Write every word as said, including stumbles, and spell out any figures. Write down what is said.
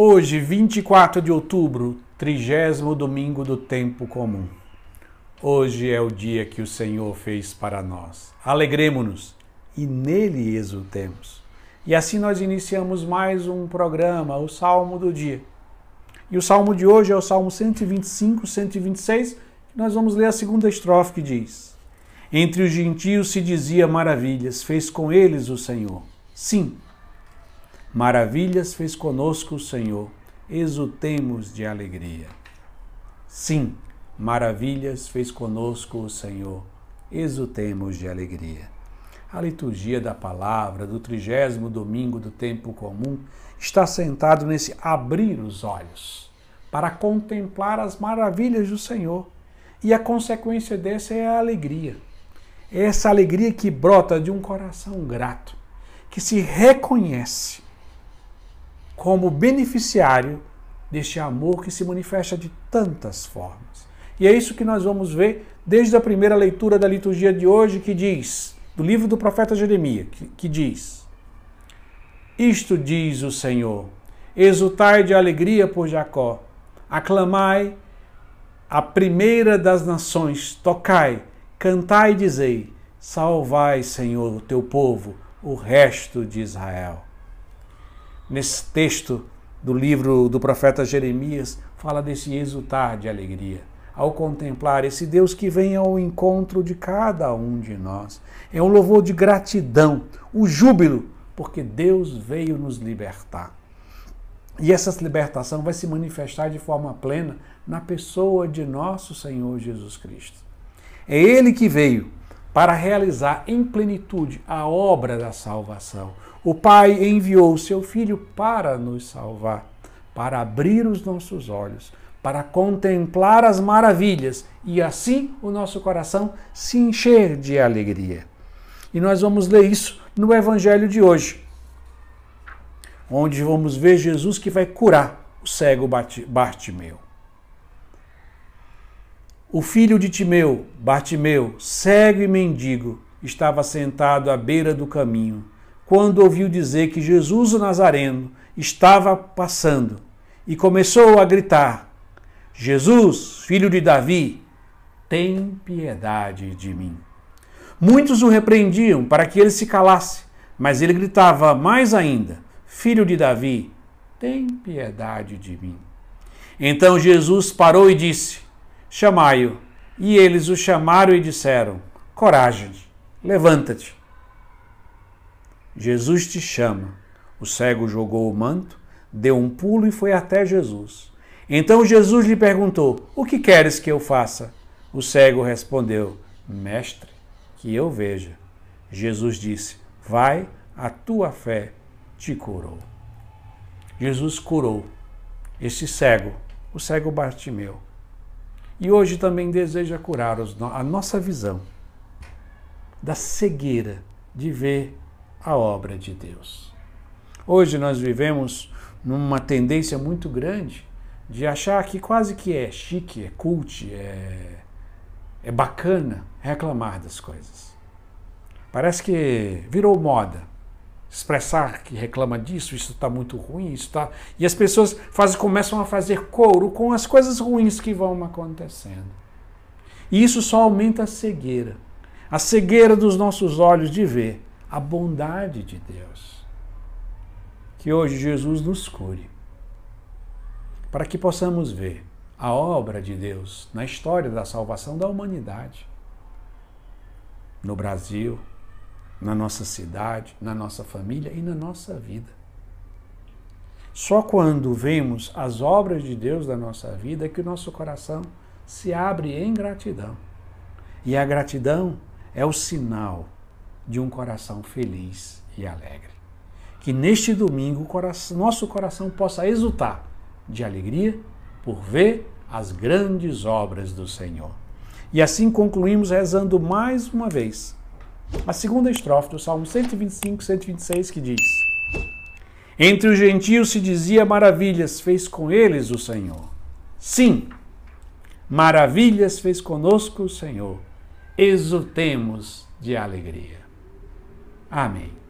Hoje, vinte e quatro de outubro, trigésimo domingo do tempo comum. Hoje é o dia que o Senhor fez para nós. Alegremo-nos e nele exultemos. E assim nós iniciamos mais um programa, o Salmo do Dia. E o Salmo de hoje é o Salmo cento e vinte e cinco, cento e vinte e seis, que nós vamos ler a segunda estrofe que diz: Entre os gentios se dizia maravilhas, fez com eles o Senhor. Sim, maravilhas fez conosco o Senhor, exultemos de alegria. Sim, maravilhas fez conosco o Senhor, exultemos de alegria. A liturgia da palavra do trigésimo domingo do tempo comum está sentado nesse abrir os olhos para contemplar as maravilhas do Senhor. E a consequência dessa é a alegria. É essa alegria que brota de um coração grato, que se reconhece como beneficiário deste amor que se manifesta de tantas formas. E é isso que nós vamos ver desde a primeira leitura da liturgia de hoje, que diz... do livro do profeta Jeremias, que, que diz: Isto diz o Senhor, exultai de alegria por Jacó, aclamai a primeira das nações, tocai, cantai e dizei, salvai, Senhor, o teu povo, o resto de Israel. Nesse texto do livro do profeta Jeremias, fala desse exultar de alegria, ao contemplar esse Deus que vem ao encontro de cada um de nós. É um louvor de gratidão, o júbilo, porque Deus veio nos libertar. E essa libertação vai se manifestar de forma plena na pessoa de nosso Senhor Jesus Cristo. É Ele que veio para realizar em plenitude a obra da salvação. O Pai enviou o seu Filho para nos salvar, para abrir os nossos olhos, para contemplar as maravilhas e assim o nosso coração se encher de alegria. E nós vamos ler isso no Evangelho de hoje, onde vamos ver Jesus que vai curar o cego Bartimeu. O filho de Timeu, Bartimeu, cego e mendigo, estava sentado à beira do caminho, quando ouviu dizer que Jesus o Nazareno estava passando e começou a gritar: Jesus, filho de Davi, tem piedade de mim. Muitos o repreendiam para que ele se calasse, mas ele gritava mais ainda: Filho de Davi, tem piedade de mim. Então Jesus parou e disse: Chamai-o. E eles o chamaram e disseram: Coragem, levanta-te. Jesus te chama. O cego jogou o manto, deu um pulo e foi até Jesus. Então Jesus lhe perguntou: O que queres que eu faça? O cego respondeu: Mestre, que eu veja. Jesus disse: Vai, a tua fé te curou. Jesus curou este cego, o cego Bartimeu. E hoje também deseja curar a nossa visão da cegueira de ver a obra de Deus. Hoje nós vivemos numa tendência muito grande de achar que quase que é chique, é cult, é, é bacana reclamar das coisas. Parece que virou moda expressar que reclama disso, isso está muito ruim, isso está... E as pessoas faz, começam a fazer coro com as coisas ruins que vão acontecendo. E isso só aumenta a cegueira, a cegueira dos nossos olhos de ver a bondade de Deus. Que hoje Jesus nos cure, para que possamos ver a obra de Deus na história da salvação da humanidade, no Brasil, na nossa cidade, na nossa família e na nossa vida. Só quando vemos as obras de Deus da nossa vida é que o nosso coração se abre em gratidão. E a gratidão é o sinal de um coração feliz e alegre. Que neste domingo o coração, nosso coração possa exultar de alegria por ver as grandes obras do Senhor. E assim concluímos rezando mais uma vez a segunda estrofe do Salmo cento e vinte e cinco, cento e vinte e seis, que diz: Entre os gentios se dizia maravilhas, fez com eles o Senhor. Sim, maravilhas fez conosco o Senhor, exultemos de alegria. Amém.